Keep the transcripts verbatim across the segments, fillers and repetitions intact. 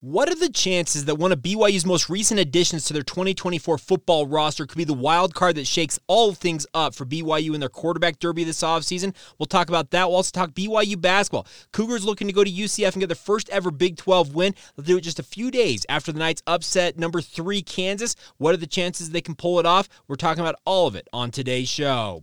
What are the chances that one of B Y U's most recent additions to their twenty twenty-four football roster could be the wild card that shakes all things up for B Y U in their quarterback derby this offseason? We'll talk about that. We'll also talk B Y U basketball. Cougars looking to go to U C F and get their first ever Big twelve win. They'll do it just a few days after the Knights upset number three Kansas. What are the chances they can pull it off? We're talking about all of it on today's show.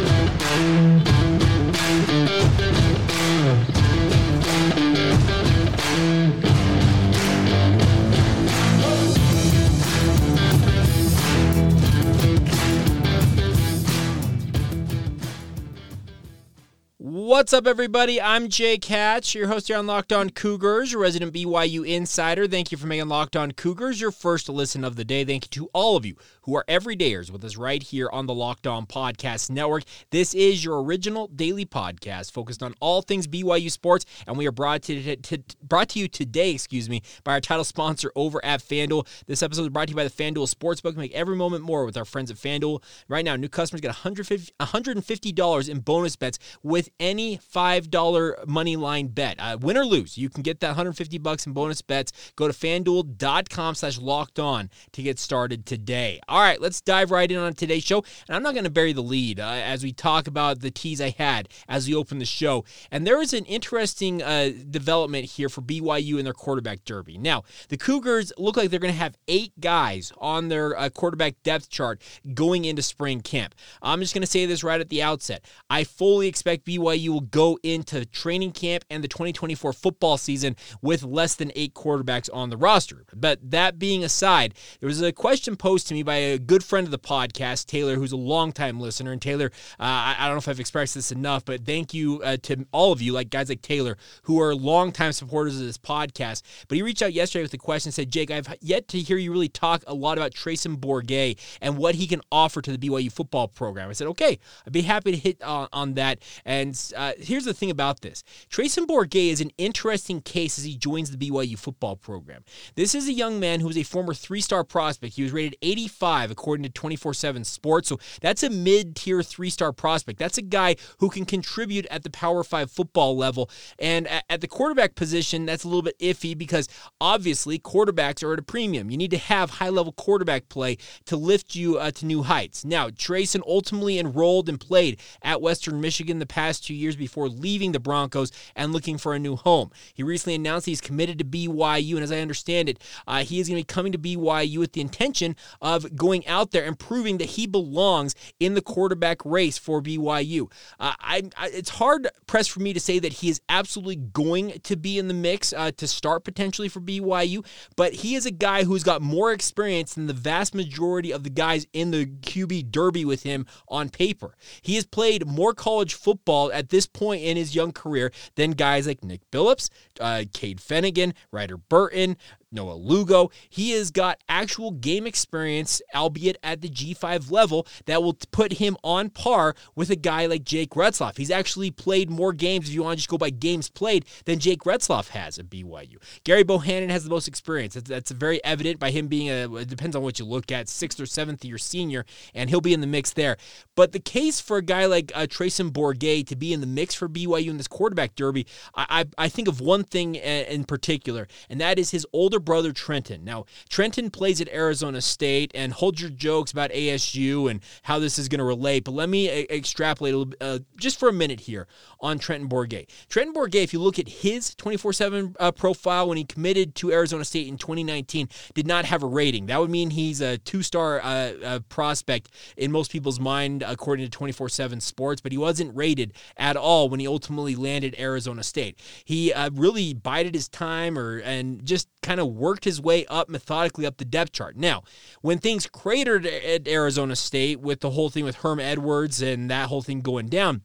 What's up, everybody? I'm Jake Hatch, your host here on Locked On Cougars, your resident B Y U insider. Thank you for making Locked On Cougars your first listen of the day. Thank you to all of you who are everydayers with us right here on the Locked On Podcast Network. This is your original daily podcast focused on all things B Y U sports, and we are brought to, to brought to you today, excuse me, by our title sponsor over at FanDuel. This episode is brought to you by the FanDuel Sportsbook. Make every moment more with our friends at FanDuel. Right now, new customers get one hundred fifty dollars in bonus bets with any five dollars money line bet. Uh, win or lose, you can get that one hundred fifty dollars in bonus bets. Go to FanDuel.com slash locked on to get started today. All right, let's dive right in on today's show. And I'm not going to bury the lead uh, as we talk about the tease I had as we open the show. And there is an interesting uh, development here for B Y U in their quarterback derby. Now, the Cougars look like they're going to have eight guys on their uh, quarterback depth chart going into spring camp. I'm just going to say this right at the outset. I fully expect B Y U You will go into training camp and the twenty twenty-four football season with less than eight quarterbacks on the roster. But that being aside, there was a question posed to me by a good friend of the podcast, Taylor, who's a longtime listener. And Taylor, uh, I don't know if I've expressed this enough, but thank you uh, to all of you, like guys like Taylor, who are longtime supporters of this podcast. But he reached out yesterday with the question, said, Jake, I've yet to hear you really talk a lot about Treyson Bourguet and what he can offer to the B Y U football program. I said, okay, I'd be happy to hit on, on that. And Uh, here's the thing about this. Treyson Bourguet is an interesting case as he joins the B Y U football program. This is a young man who is a former three-star prospect. He was rated eighty-five according to twenty-four seven Sports, so that's a mid-tier three-star prospect. That's a guy who can contribute at the Power five football level, and at, at the quarterback position, that's a little bit iffy because obviously quarterbacks are at a premium. You need to have high-level quarterback play to lift you uh, to new heights. Now, Treyson ultimately enrolled and played at Western Michigan the past two years before leaving the Broncos and looking for a new home. He recently announced he's committed to B Y U, and as I understand it, uh, he is going to be coming to B Y U with the intention of going out there and proving that he belongs in the quarterback race for B Y U. Uh, I, I, it's hard-pressed for me to say that he is absolutely going to be in the mix uh, to start potentially for B Y U, but he is a guy who's got more experience than the vast majority of the guys in the Q B derby with him on paper. He has played more college football at at this point in his young career than guys like Nick Billups, uh, Cade Finnegan, Ryder Burton, Noah Lugo. He has got actual game experience, albeit at the G five level, that will put him on par with a guy like Jake Retzloff. He's actually played more games, if you want to just go by games played, than Jake Retzloff has at B Y U. Gary Bohannon has the most experience. That's, that's very evident by him being a, it depends on what you look at, sixth or seventh year senior, and he'll be in the mix there. But the case for a guy like uh, Treyson Bourguet to be in the mix for B Y U in this quarterback derby, I, I, I think of one thing in particular, and that is his older brother Trenton. Now, Trenton plays at Arizona State, and hold your jokes about A S U and how this is going to relate, but let me a- extrapolate a little, uh, just for a minute here on Trenton Bourguet. Trenton Bourguet, if you look at his twenty-four seven uh, profile when he committed to Arizona State in twenty nineteen, did not have a rating. That would mean he's a two-star uh, uh, prospect in most people's mind, according to twenty-four seven Sports, but he wasn't rated at all when he ultimately landed Arizona State. He uh, really bided his time or and just kind of worked his way up methodically up the depth chart. Now, when things cratered at Arizona State with the whole thing with Herm Edwards and that whole thing going down,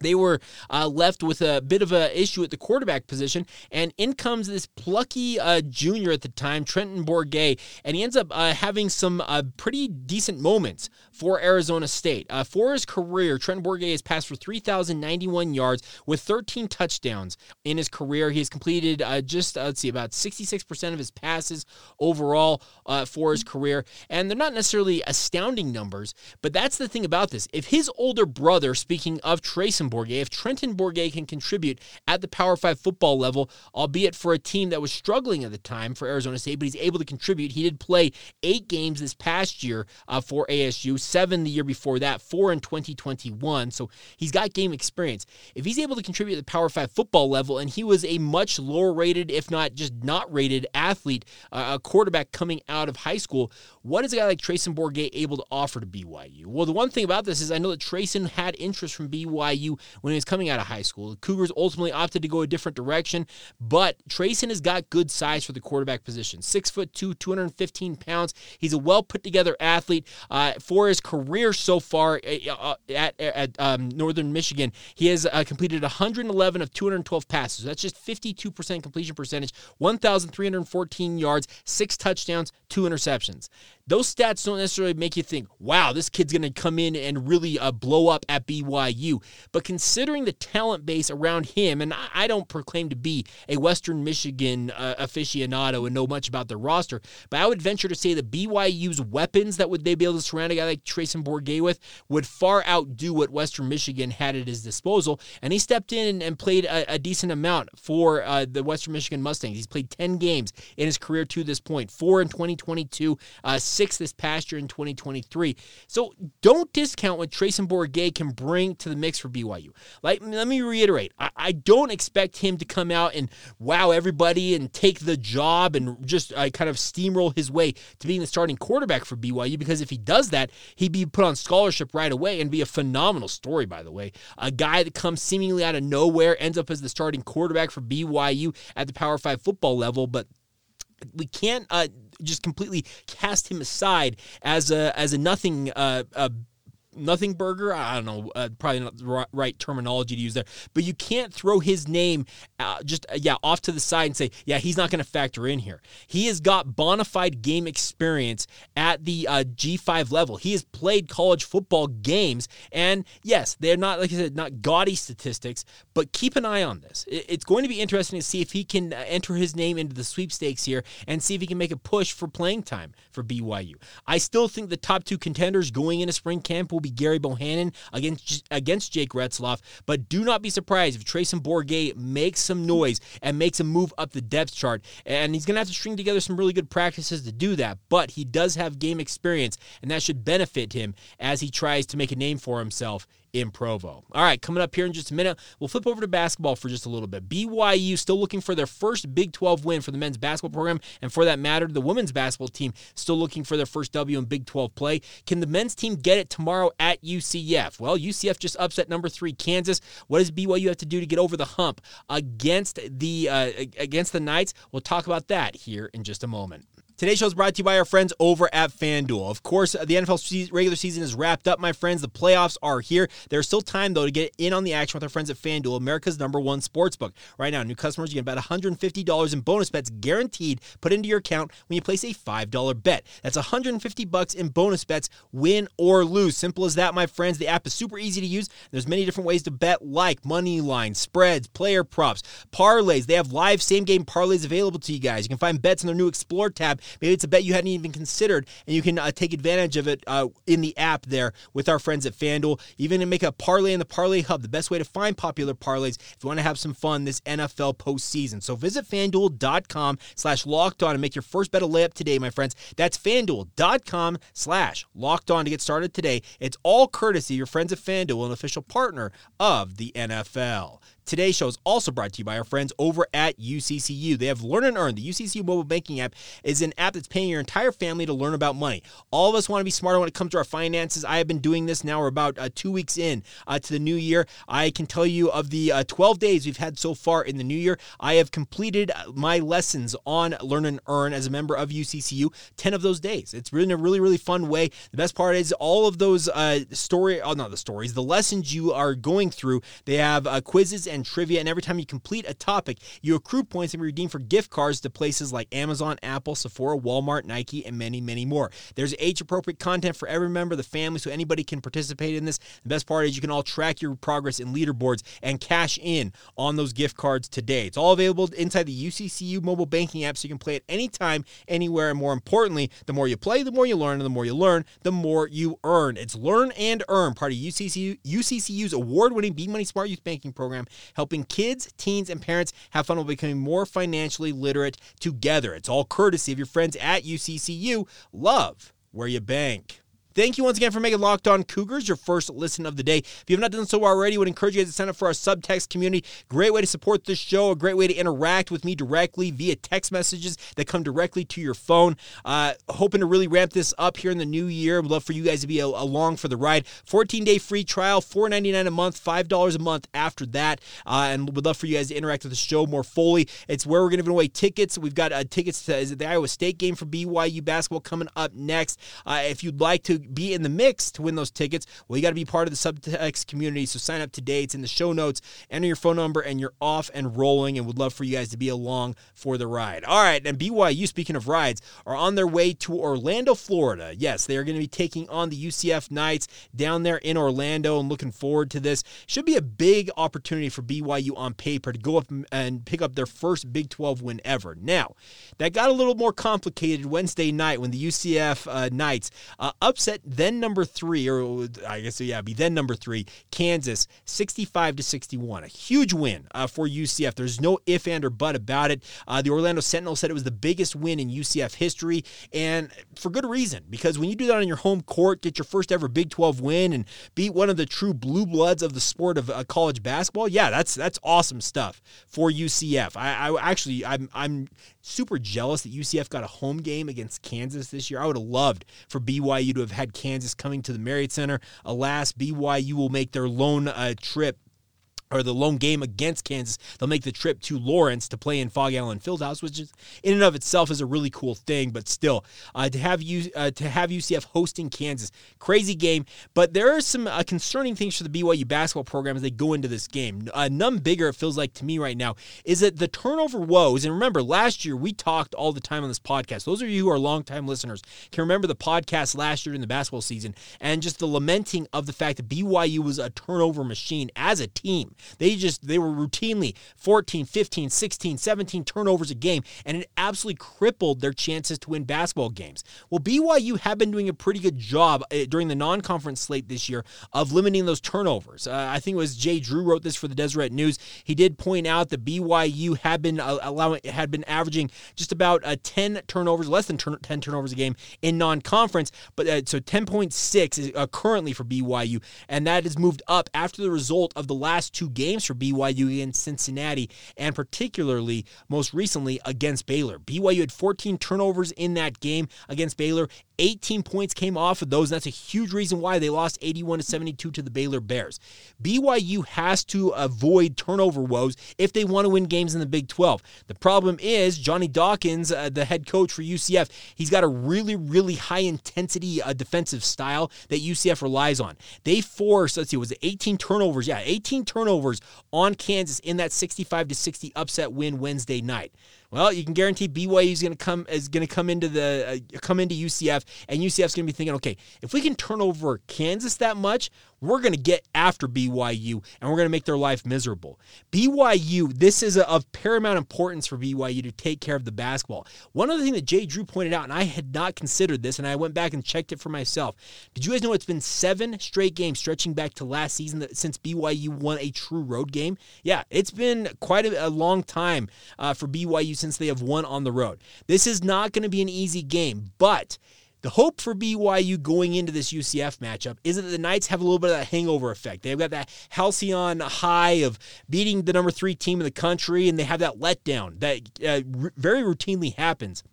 They were uh, left with a bit of an issue at the quarterback position, and in comes this plucky uh, junior at the time, Trenton Bourguet, and he ends up uh, having some uh, pretty decent moments for Arizona State. Uh, for his career, Trenton Bourguet has passed for three thousand ninety-one yards with thirteen touchdowns in his career. He has completed uh, just, uh, let's see, about sixty-six percent of his passes overall uh, for his career, and they're not necessarily astounding numbers, but that's the thing about this. If his older brother, speaking of Treyson Bourguet, if Trenton Bourguet can contribute at the Power five football level, albeit for a team that was struggling at the time for Arizona State, but he's able to contribute. He did play eight games this past year uh, for A S U, seven the year before that, four in twenty twenty-one, so he's got game experience. If he's able to contribute at the Power five football level, and he was a much lower rated, if not just not rated athlete, uh, a quarterback coming out of high school, what is a guy like Treyson Bourguet able to offer to B Y U? Well, the one thing about this is I know that Treyson had interest from B Y U when he was coming out of high school. The Cougars ultimately opted to go a different direction, but Treyson has got good size for the quarterback position. Six foot two, two hundred fifteen pounds. He's a well put together athlete. Uh, for his career so far uh, at, at um, Northern Michigan, he has uh, completed one hundred eleven of two hundred twelve passes. That's just fifty-two percent completion percentage, one thousand three hundred fourteen yards, six touchdowns, two interceptions. Those stats don't necessarily make you think, wow, this kid's going to come in and really uh, blow up at B Y U. But considering the talent base around him, and I don't proclaim to be a Western Michigan uh, aficionado and know much about their roster, but I would venture to say that B Y U's weapons that would they be able to surround a guy like Treyson Bourguet with would far outdo what Western Michigan had at his disposal. And he stepped in and played a, a decent amount for uh, the Western Michigan Mustangs. He's played ten games in his career to this point, four in twenty twenty-two, uh, six this past year in twenty twenty-three. So don't discount what Treyson Bourguet can bring to the mix for B Y U. Like, let me reiterate, I, I don't expect him to come out and wow everybody and take the job and just uh, kind of steamroll his way to being the starting quarterback for B Y U, because if he does that, he'd be put on scholarship right away and be a phenomenal story, by the way. A guy that comes seemingly out of nowhere, ends up as the starting quarterback for B Y U at the Power five football level, but we can't uh, just completely cast him aside as a as a nothing uh, a nothing burger. I don't know, uh, probably not the right terminology to use there, but you can't throw his name uh, just uh, yeah off to the side and say, yeah, he's not going to factor in here. He has got bona fide game experience at the uh, G five level. He has played college football games, and yes, they're not, like I said, not gaudy statistics, but keep an eye on this. It's going to be interesting to see if he can enter his name into the sweepstakes here and see if he can make a push for playing time for B Y U. I still think the top two contenders going into spring camp will be Gary Bohannon against against Jake Retzloff, but do not be surprised if Treyson Bourguet makes some noise and makes a move up the depth chart, and he's going to have to string together some really good practices to do that, but he does have game experience, and that should benefit him as he tries to make a name for himself in Provo. All right, coming up here in just a minute, we'll flip over to basketball for just a little bit. B Y U still looking for their first Big twelve win for the men's basketball program, and for that matter, the women's basketball team still looking for their first W in Big twelve play. Can the men's team get it tomorrow at U C F? Well, U C F just upset number three Kansas. What does B Y U have to do to get over the hump against the uh, against the Knights? We'll talk about that here in just a moment. Today's show is brought to you by our friends over at FanDuel. Of course, the N F L regular season is wrapped up, my friends. The playoffs are here. There's still time, though, to get in on the action with our friends at FanDuel, America's number one sportsbook. Right now, new customers, you get about one hundred fifty dollars in bonus bets guaranteed put into your account when you place a five dollar bet. That's one hundred fifty dollars in bonus bets, win or lose. Simple as that, my friends. The app is super easy to use. There's many different ways to bet, like money lines, spreads, player props, parlays. They have live same-game parlays available to you guys. You can find bets in their new Explore tab. Maybe it's a bet you hadn't even considered, and you can uh, take advantage of it uh, in the app there with our friends at FanDuel. Even to make a parlay in the Parlay Hub, the best way to find popular parlays if you want to have some fun this N F L postseason. So visit FanDuel.com slash locked on and make your first bet a layup today, my friends. That's FanDuel.com slash locked on to get started today. It's all courtesy your friends at FanDuel, an official partner of the N F L. Today's show is also brought to you by our friends over at U C C U. They have Learn and Earn. The U C C U mobile banking app is an app that's paying your entire family to learn about money. All of us want to be smarter when it comes to our finances. I have been doing this now. We're about uh, two weeks in uh, to the new year. I can tell you of the uh, twelve days we've had so far in the new year, I have completed my lessons on Learn and Earn as a member of U C C U, ten of those days. It's been a really, really fun way. The best part is all of those uh, story, oh, not the stories, the lessons you are going through, they have uh, quizzes and trivia, and every time you complete a topic, you accrue points and be redeemed for gift cards to places like Amazon, Apple, Sephora, Walmart, Nike, and many, many more. There's age-appropriate content for every member of the family, so anybody can participate in this. The best part is you can all track your progress in leaderboards and cash in on those gift cards today. It's all available inside the U C C U mobile banking app, so you can play it anytime, anywhere, and more importantly, the more you play, the more you learn, and the more you learn, the more you earn. It's Learn and Earn, part of U C C U, U C C U's award-winning Be Money Smart Youth Banking Program, helping kids, teens, and parents have fun while becoming more financially literate together. It's all courtesy of your friends at U C C U. Love where you bank. Thank you once again for making Locked On Cougars your first listen of the day. If you have not done so already, I would encourage you guys to sign up for our subtext community. Great way to support this show, a great way to interact with me directly via text messages that come directly to your phone. Uh, hoping to really ramp this up here in the new year. Would love for you guys to be a- along for the ride. fourteen-day free trial, four ninety-nine a month, five dollars a month after that. Uh, and would love for you guys to interact with the show more fully. It's where we're giving away tickets. We've got uh, tickets to is it the Iowa State game for B Y U basketball coming up next. Uh, if you'd like to be in the mix to win those tickets, well, you got to be part of the subtext community, so sign up today. It's in the show notes. Enter your phone number, and you're off and rolling, and would love for you guys to be along for the ride. All right, and B Y U, speaking of rides, are on their way to Orlando, Florida. Yes, they are going to be taking on the U C F Knights down there in Orlando, and looking forward to this. Should be a big opportunity for B Y U on paper to go up and pick up their first Big twelve win ever. Now, that got a little more complicated Wednesday night when the U C F uh, Knights uh, upset then number three, or I guess, yeah, it'd be then number three, Kansas, sixty-five to sixty-one. A huge win uh, for U C F. There's no if, and, or but about it. Uh, the Orlando Sentinel said it was the biggest win in U C F history, and for good reason, because when you do that on your home court, get your first ever Big twelve win, and beat one of the true blue bloods of the sport of uh, college basketball, yeah, that's that's awesome stuff for U C F. I, I actually, I'm, I'm super jealous that U C F got a home game against Kansas this year. I would have loved for B Y U to have had Kansas coming to the Marriott Center. Alas, B Y U will make their lone uh, trip, or the lone game against Kansas. They'll make the trip to Lawrence to play in Fog Allen Fieldhouse, which is, in and of itself, is a really cool thing. But still, uh, to have you uh, to have U C F hosting Kansas, crazy game. But there are some uh, concerning things for the B Y U basketball program as they go into this game. Uh, none bigger, it feels like to me right now, is that the turnover woes. And remember, last year we talked all the time on this podcast. Those of you who are longtime listeners can remember the podcast last year in the basketball season, and just the lamenting of the fact that B Y U was a turnover machine as a team. They just, they were routinely fourteen, fifteen, sixteen, seventeen turnovers a game, and it absolutely crippled their chances to win basketball games. Well, B Y U have been doing a pretty good job during the non-conference slate this year of limiting those turnovers. Uh, I think it was Jay Drew wrote this for the Deseret News. He did point out that B Y U had been allowing, had been averaging just about uh, ten turnovers, less than ten turnovers a game in non-conference, but uh, so ten point six is uh, currently for B Y U, and that has moved up after the result of the last two games for B Y U against Cincinnati, and particularly most recently against Baylor. B Y U had fourteen turnovers in that game against Baylor. eighteen points came off of those, and that's a huge reason why they lost eighty-one to seventy-two to the Baylor Bears. B Y U has to avoid turnover woes if they want to win games in the Big twelve. The problem is Johnny Dawkins, uh, the head coach for U C F, he's got a really, really high-intensity uh, defensive style that U C F relies on. They forced, let's see, was it eighteen turnovers? Yeah, eighteen turnovers on Kansas in that sixty-five to sixty upset win Wednesday night. Well, you can guarantee B Y U is going to come is going to come into the uh, come into U C F, and U C F's going to be thinking, okay, if we can turn over Kansas that much, we're going to get after B Y U, and we're going to make their life miserable. B Y U, this is a, of paramount importance for B Y U to take care of the basketball. One other thing that Jay Drew pointed out, and I had not considered this, and I went back and checked it for myself. Did you guys know it's been seven straight games stretching back to last season that, since B Y U won a true road game? Yeah, it's been quite a, a long time uh, for B Y U since they have won on the road. This is not going to be an easy game, but The hope for B Y U going into this U C F matchup is that the Knights have a little bit of that hangover effect. They've got that halcyon high of beating the number three team in the country, and they have that letdown that uh, r- very routinely happens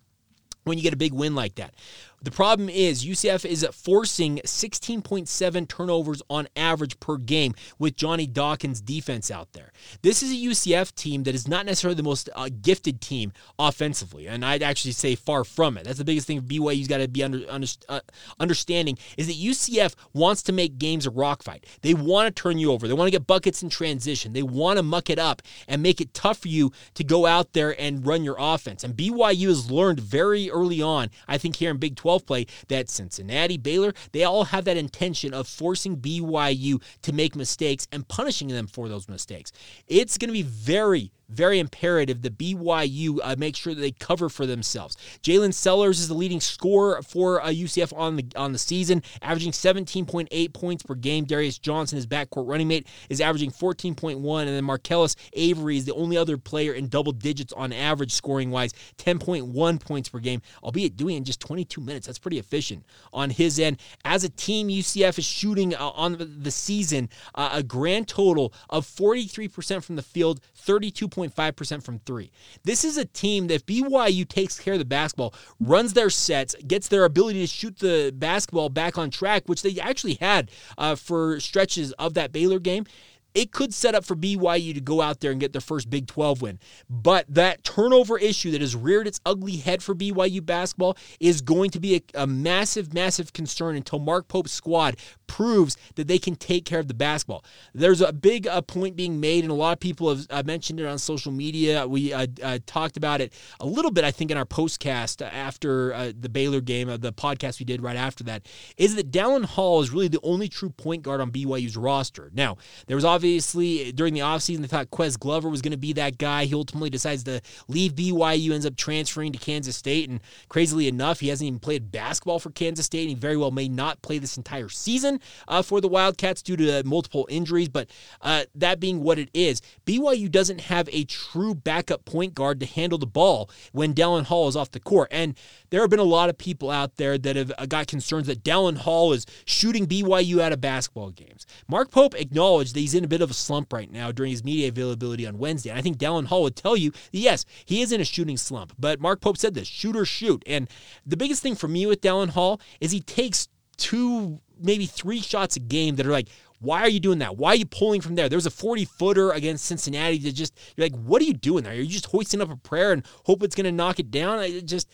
when you get a big win like that. The problem is U C F is forcing sixteen point seven turnovers on average per game with Johnny Dawkins' defense out there. This is a U C F team that is not necessarily the most uh, gifted team offensively, and I'd actually say far from it. That's the biggest thing B Y U's got to be under, under, uh, understanding is that U C F wants to make games a rock fight. They want to turn you over. They want to get buckets in transition. They want to muck it up and make it tough for you to go out there and run your offense. And B Y U has learned very early on, I think here in Big twelve play, that Cincinnati, Baylor, they all have that intention of forcing B Y U to make mistakes and punishing them for those mistakes. It's going to be very, very imperative that B Y U uh, make sure that they cover for themselves. Jalen Sellers is the leading scorer for uh, U C F on the on the season, averaging seventeen point eight points per game. Darius Johnson, his backcourt running mate, is averaging fourteen point one, and then Markellus Avery is the only other player in double digits on average scoring-wise, ten point one points per game, albeit doing in just twenty-two minutes. That's pretty efficient on his end. As a team, U C F is shooting uh, on the season uh, a grand total of forty-three percent from the field, thirty-two point five percent from three. This is a team that if B Y U takes care of the basketball, runs their sets, gets their ability to shoot the basketball back on track, which they actually had uh, for stretches of that Baylor game, it could set up for B Y U to go out there and get their first Big twelve win. But that turnover issue that has reared its ugly head for B Y U basketball is going to be a, a massive, massive concern until Mark Pope's squad proves that they can take care of the basketball. There's a big uh, point being made, and a lot of people have uh, mentioned it on social media. We uh, uh, talked about it a little bit, I think, in our postcast after uh, the Baylor game, uh, the podcast we did right after that, is that Dallin Hall is really the only true point guard on B Y U's roster. Now, there was obviously Obviously, during the offseason, they thought Quez Glover was going to be that guy. He ultimately decides to leave B Y U, ends up transferring to Kansas State, and crazily enough, he hasn't even played basketball for Kansas State, and he very well may not play this entire season uh, for the Wildcats due to uh, multiple injuries, but uh, that being what it is, B Y U doesn't have a true backup point guard to handle the ball when Dallin Hall is off the court, and there have been a lot of people out there that have got concerns that Dallin Hall is shooting B Y U out of basketball games. Mark Pope acknowledged that he's in a bit of a slump right now during his media availability on Wednesday. And I think Dallin Hall would tell you, yes, he is in a shooting slump. But Mark Pope said this, shoot or shoot. And the biggest thing for me with Dallin Hall is he takes two, maybe three shots a game that are like, why are you doing that? Why are you pulling from there? There was a forty-footer against Cincinnati that just, you're like, what are you doing there? Are you just hoisting up a prayer and hope it's going to knock it down? I just...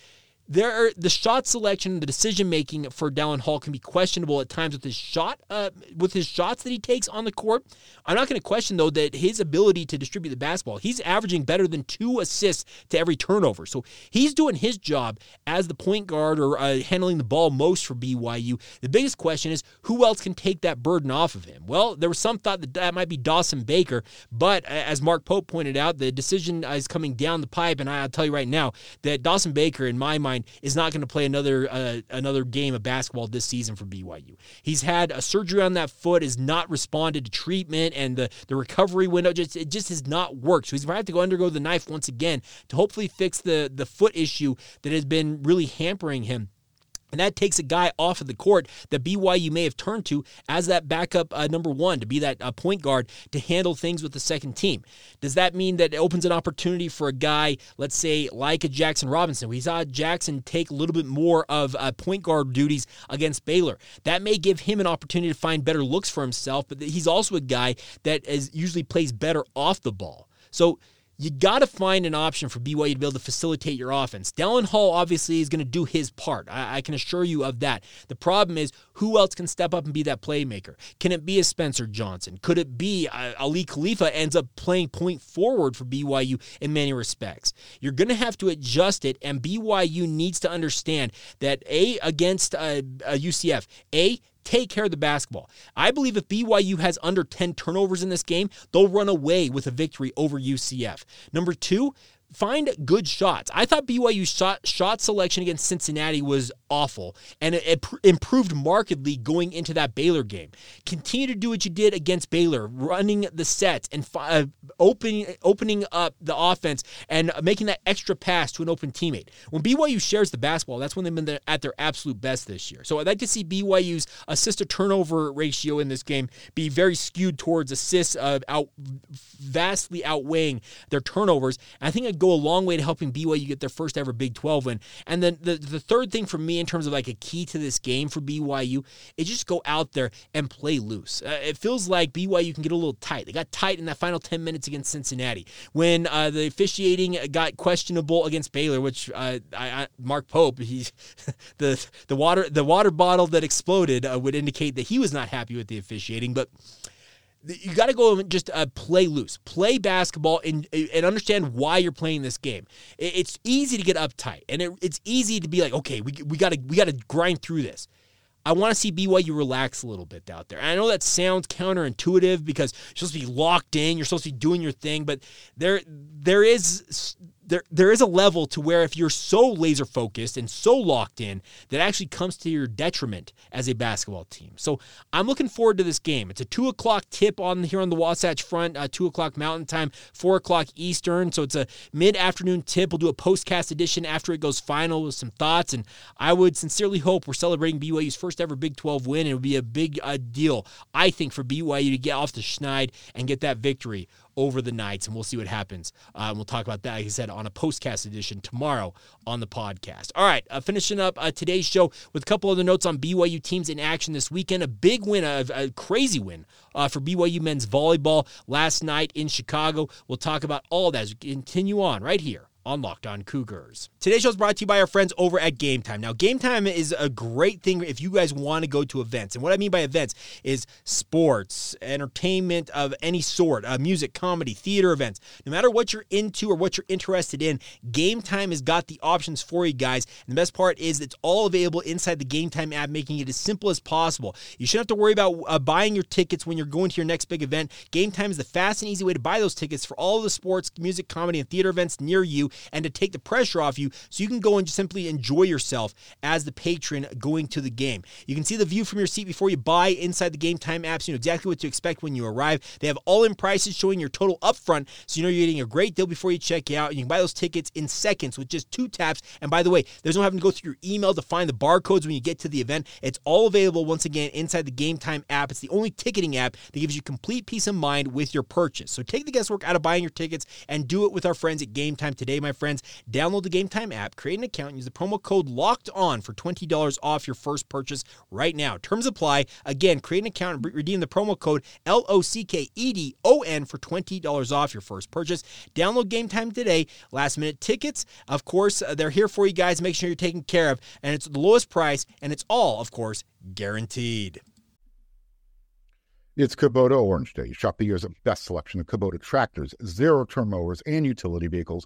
There are, the shot selection, the decision-making for Dallin Hall can be questionable at times with his shot, uh, with his shots that he takes on the court. I'm not going to question, though, that his ability to distribute the basketball. He's averaging better than two assists to every turnover. So he's doing his job as the point guard or uh, handling the ball most for B Y U. The biggest question is, who else can take that burden off of him? Well, there was some thought that that might be Dawson Baker, but as Mark Pope pointed out, the decision is coming down the pipe, and I'll tell you right now that Dawson Baker, in my mind, is not going to play another uh, another game of basketball this season for B Y U. He's had a surgery on that foot, has not responded to treatment, and the, the recovery window, just it just has not worked. So he's going to have to go undergo the knife once again to hopefully fix the, the foot issue that has been really hampering him. And that takes a guy off of the court that B Y U may have turned to as that backup uh, number one to be that uh, point guard to handle things with the second team. Does that mean that it opens an opportunity for a guy, let's say, like a Jackson Robinson? We saw Jackson take a little bit more of uh, point guard duties against Baylor. That may give him an opportunity to find better looks for himself, but he's also a guy that is usually plays better off the ball. So you got to find an option for B Y U to be able to facilitate your offense. Dallin Hall obviously is going to do his part. I, I can assure you of that. The problem is, who else can step up and be that playmaker? Can it be a Spencer Johnson? Could it be uh, Ali Khalifa ends up playing point forward for B Y U in many respects? You're going to have to adjust it, and B Y U needs to understand that A, against uh, U C F, A, take care of the basketball. I believe if B Y U has under ten turnovers in this game, they'll run away with a victory over U C F. Number two, find good shots. I thought B Y U's shot, shot selection against Cincinnati was awful, and it, it pr- improved markedly going into that Baylor game. Continue to do what you did against Baylor, running the sets and fi- uh, opening, opening up the offense and making that extra pass to an open teammate. When B Y U shares the basketball, that's when they've been at their absolute best this year. So I'd like to see B Y U's assist-to-turnover ratio in this game be very skewed towards assists, uh, out vastly outweighing their turnovers. And I think it'd go a long way to helping B Y U get their first ever Big twelve win. And then the, the third thing for me in terms of like a key to this game for B Y U is just go out there and play loose. Uh, it feels like B Y U can get a little tight. They got tight in that final ten minutes against Cincinnati when uh, the officiating got questionable against Baylor, which uh, I, I, Mark Pope, he's the the water the water bottle that exploded uh, would indicate that he was not happy with the officiating, but. You got to go and just uh, play loose, play basketball, and and understand why you're playing this game. It, it's easy to get uptight, and it, it's easy to be like, okay, we we gotta we gotta grind through this. I want to see B Y U relax a little bit out there. And I know that sounds counterintuitive because you're supposed to be locked in, you're supposed to be doing your thing, but there there is. There, there is a level to where if you're so laser focused and so locked in, that actually comes to your detriment as a basketball team. So I'm looking forward to this game. It's a two o'clock tip on here on the Wasatch Front, uh, two o'clock Mountain Time, four o'clock Eastern. So it's a mid afternoon tip. We'll do a postcast edition after it goes final with some thoughts. And I would sincerely hope we're celebrating B Y U's first ever Big twelve win. It would be a big uh, deal, I think, for B Y U to get off the schneid and get that victory over the Knights, and we'll see what happens. Uh, we'll talk about that, like I said, on a postcast edition tomorrow on the podcast. All right, uh, finishing up uh, today's show with a couple other notes on B Y U teams in action this weekend. A big win, a, a crazy win uh, for B Y U men's volleyball last night in Chicago. We'll talk about all that as we continue on right here on Locked On Cougars. Today's show is brought to you by our friends over at GameTime. Now, GameTime is a great thing if you guys want to go to events. And what I mean by events is sports, entertainment of any sort, uh, music, comedy, theater events. No matter what you're into or what you're interested in, GameTime has got the options for you guys. And the best part is it's all available inside the GameTime app, making it as simple as possible. You shouldn't have to worry about uh, buying your tickets when you're going to your next big event. GameTime is the fast and easy way to buy those tickets for all of the sports, music, comedy, and theater events near you, and to take the pressure off you so you can go and just simply enjoy yourself as the patron going to the game. You can see the view from your seat before you buy inside the GameTime app, so you know exactly what to expect when you arrive. They have all-in prices showing your total upfront, so you know you're getting a great deal before you check out, and you can buy those tickets in seconds with just two taps. And by the way, there's no having to go through your email to find the barcodes when you get to the event. It's all available, once again, inside the GameTime app. It's the only ticketing app that gives you complete peace of mind with your purchase. So take the guesswork out of buying your tickets and do it with our friends at GameTime today. My friends, download the GameTime app, create an account, and use the promo code LOCKEDON for twenty dollars off your first purchase right now. Terms apply. Again, create an account and redeem the promo code L O C K E D O N for twenty dollars off your first purchase. Download GameTime today. Last minute tickets, of course, they're here for you guys. Make sure you're taken care of, and it's the lowest price, and it's all, of course, guaranteed. It's Kubota Orange Day. Shop the year's best selection of Kubota tractors, zero-turn mowers, and utility vehicles,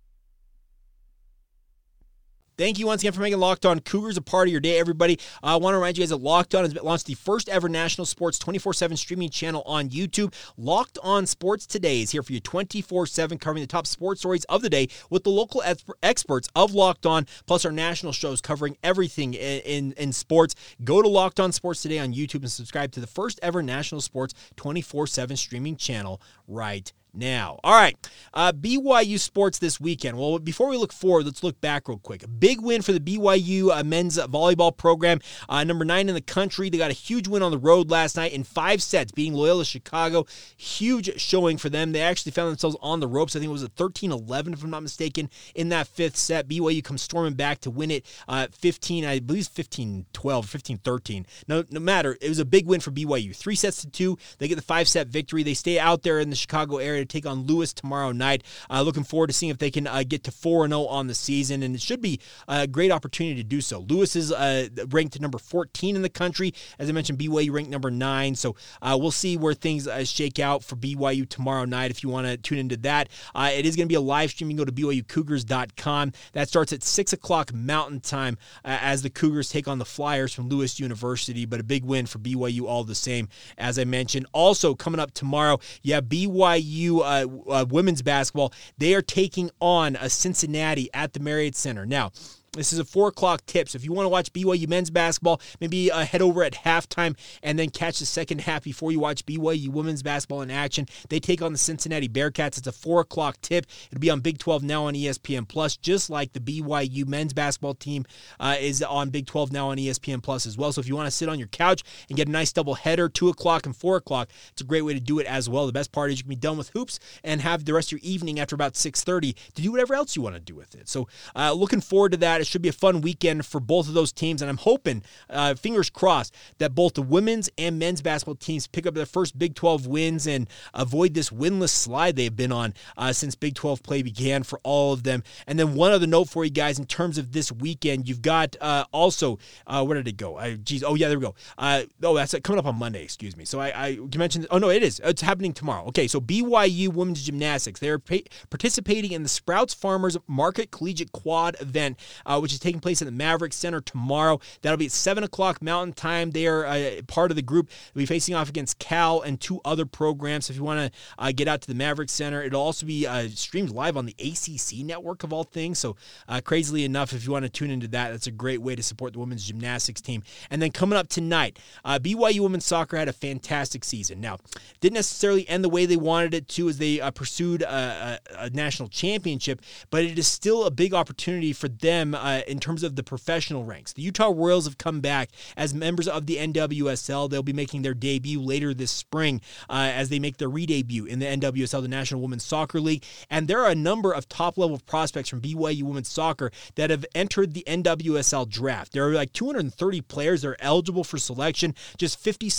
Thank you once again for making Locked On Cougars a part of your day, everybody. I uh, want to remind you guys that Locked On has launched the first ever national sports twenty-four seven streaming channel on YouTube. Locked On Sports Today is here for you twenty-four seven, covering the top sports stories of the day with the local ex- experts of Locked On, plus our national shows covering everything in, in, in sports. Go to Locked On Sports Today on YouTube and subscribe to the first ever national sports twenty-four seven streaming channel right now. Now, all right, uh, B Y U sports this weekend. Well, before we look forward, let's look back real quick. A big win for the B Y U uh, men's volleyball program, uh, number nine in the country. They got a huge win on the road last night in five sets, beating Loyola Chicago. Huge showing for them. They actually found themselves on the ropes. I think it was a thirteen eleven, if I'm not mistaken, in that fifth set. B Y U comes storming back to win it uh, fifteen, I believe fifteen twelve, fifteen thirteen. No, no matter. It was a big win for B Y U. Three sets to two. They get the five-set victory. They stay out there in the Chicago area ready to take on Lewis tomorrow night. Uh, looking forward to seeing if they can uh, get to four and oh on the season, and it should be a great opportunity to do so. Lewis is uh, ranked number fourteen in the country. As I mentioned, B Y U ranked number nine, so uh, we'll see where things uh, shake out for B Y U tomorrow night if you want to tune into that. Uh, it is going to be a live stream. You can go to B Y U Cougars dot com. That starts at six o'clock Mountain Time uh, as the Cougars take on the Flyers from Lewis University, but a big win for B Y U all the same, as I mentioned. Also, coming up tomorrow, you have B Y U uh, uh, women's basketball. They are taking on uh, Cincinnati at the Marriott Center. Now, this is a four o'clock tip, so if you want to watch B Y U men's basketball, maybe uh, head over at halftime and then catch the second half before you watch B Y U women's basketball in action. They take on the Cincinnati Bearcats. It's a four o'clock tip. It'll be on Big twelve Now on E S P N Plus, just like the B Y U men's basketball team uh, is on Big twelve Now on E S P N Plus as well. So if you want to sit on your couch and get a nice double header, two o'clock and four o'clock, it's a great way to do it as well. The best part is you can be done with hoops and have the rest of your evening after about six thirty to do whatever else you want to do with it. So uh, looking forward to that. It should be a fun weekend for both of those teams, and I'm hoping, uh, fingers crossed, that both the women's and men's basketball teams pick up their first Big twelve wins and avoid this winless slide they've been on uh, since Big twelve play began for all of them. And then one other note for you guys in terms of this weekend, you've got uh, also, uh, where did it go? Uh, geez, oh, yeah, there we go. Uh, oh, that's uh, coming up on Monday, excuse me. So I, I mentioned, oh, no, it is. It's happening tomorrow. Okay, so B Y U Women's Gymnastics, they're pa- participating in the Sprouts Farmers Market Collegiate Quad event, Uh, which is taking place at the Mavericks Center tomorrow. That'll be at seven o'clock Mountain Time. They are uh, part of the group. They'll be facing off against Cal and two other programs. So if you want to uh, get out to the Mavericks Center, it'll also be uh, streamed live on the A C C network of all things. So uh, crazily enough, if you want to tune into that, that's a great way to support the women's gymnastics team. And then coming up tonight, uh, B Y U women's soccer had a fantastic season. Now, didn't necessarily end the way they wanted it to as they uh, pursued a, a, a national championship, but it is still a big opportunity for them Uh, in terms of the professional ranks. The Utah Royals have come back as members of the N W S L. They'll be making their debut later this spring uh, as they make their re-debut in the N W S L, the National Women's Soccer League. And there are a number of top-level prospects from B Y U women's soccer that have entered the N W S L draft. There are like two hundred thirty players that are eligible for selection, just fifty,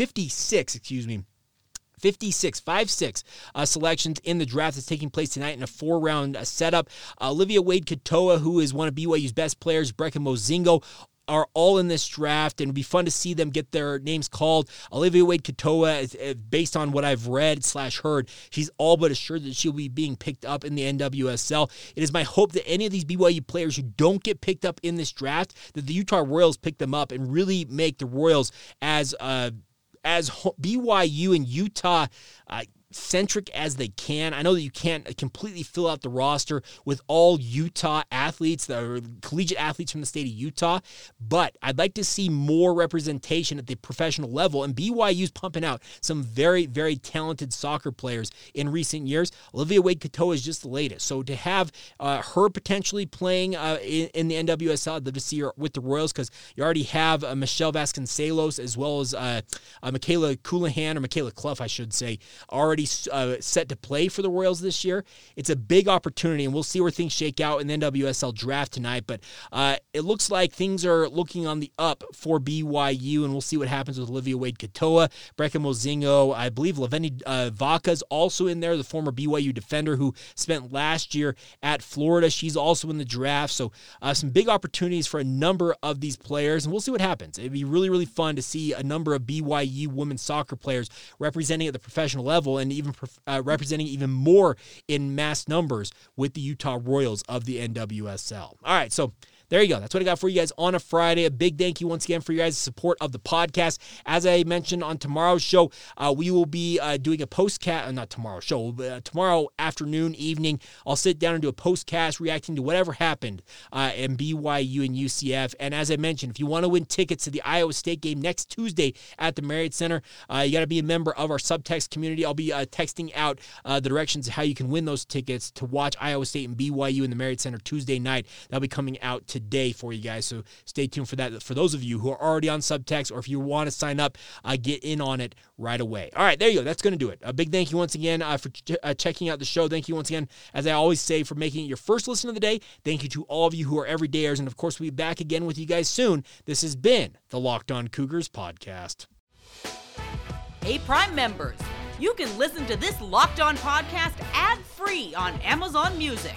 fifty-six, excuse me, fifty-six, five six uh, selections in the draft that's taking place tonight in a four-round uh, setup. Uh, Olivia Wade Katoa, who is one of B Y U's best players, Brecken Mozingo, are all in this draft, and it'll be fun to see them get their names called. Olivia Wade Katoa, is, is based on what I've read slash heard, she's all but assured that she'll be being picked up in the N W S L. It is my hope that any of these B Y U players who don't get picked up in this draft, that the Utah Royals pick them up and really make the Royals as uh, as B Y U and Utah uh, centric as they can. I know that you can't completely fill out the roster with all Utah athletes, the collegiate athletes from the state of Utah, but I'd like to see more representation at the professional level, and B Y U's pumping out some very, very talented soccer players in recent years. Olivia Wade Katoa is just the latest, so to have uh, her potentially playing uh, in, in the N W S L, I'd love to see her with the Royals, because you already have uh, Michelle Vasconcelos as well as uh, uh, Michaela Coulihan, or Michaela Clough, I should say, already Uh, set to play for the Royals this year. It's a big opportunity, and we'll see where things shake out in the N W S L draft tonight, but uh, it looks like things are looking on the up for B Y U, and we'll see what happens with Olivia Wade Katoa, Brecken Mozingo. I believe Laveni uh, Vaca's also in there, the former B Y U defender who spent last year at Florida. She's also in the draft, so uh, some big opportunities for a number of these players, and we'll see what happens. It'd be really, really fun to see a number of B Y U women's soccer players representing at the professional level, and And even uh, representing even more in mass numbers with the Utah Royals of the N W S L. All right, so there you go. That's what I got for you guys on a Friday. A big thank you once again for you guys' support of the podcast. As I mentioned on tomorrow's show, uh, we will be uh, doing a postcast, not tomorrow's show, uh, tomorrow afternoon, evening. I'll sit down and do a postcast reacting to whatever happened uh, in B Y U and U C F. And as I mentioned, if you want to win tickets to the Iowa State game next Tuesday at the Marriott Center, uh, you got to be a member of our subtext community. I'll be uh, texting out uh, the directions of how you can win those tickets to watch Iowa State and B Y U in the Marriott Center Tuesday night. That'll be coming out today. Today for you guys, so stay tuned for that. For those of you who are already on subtext, or if you want to sign up, uh, get in on it right away. All right, there you go. That's going to do it. A big thank you once again uh, for ch- uh, checking out the show. Thank you once again, as I always say, for making it your first listen of the day. Thank you to all of you who are everydayers, and of course, we'll be back again with you guys soon. This has been the Locked On Cougars podcast. Hey, Prime members. You can listen to this Locked On podcast ad-free on Amazon Music.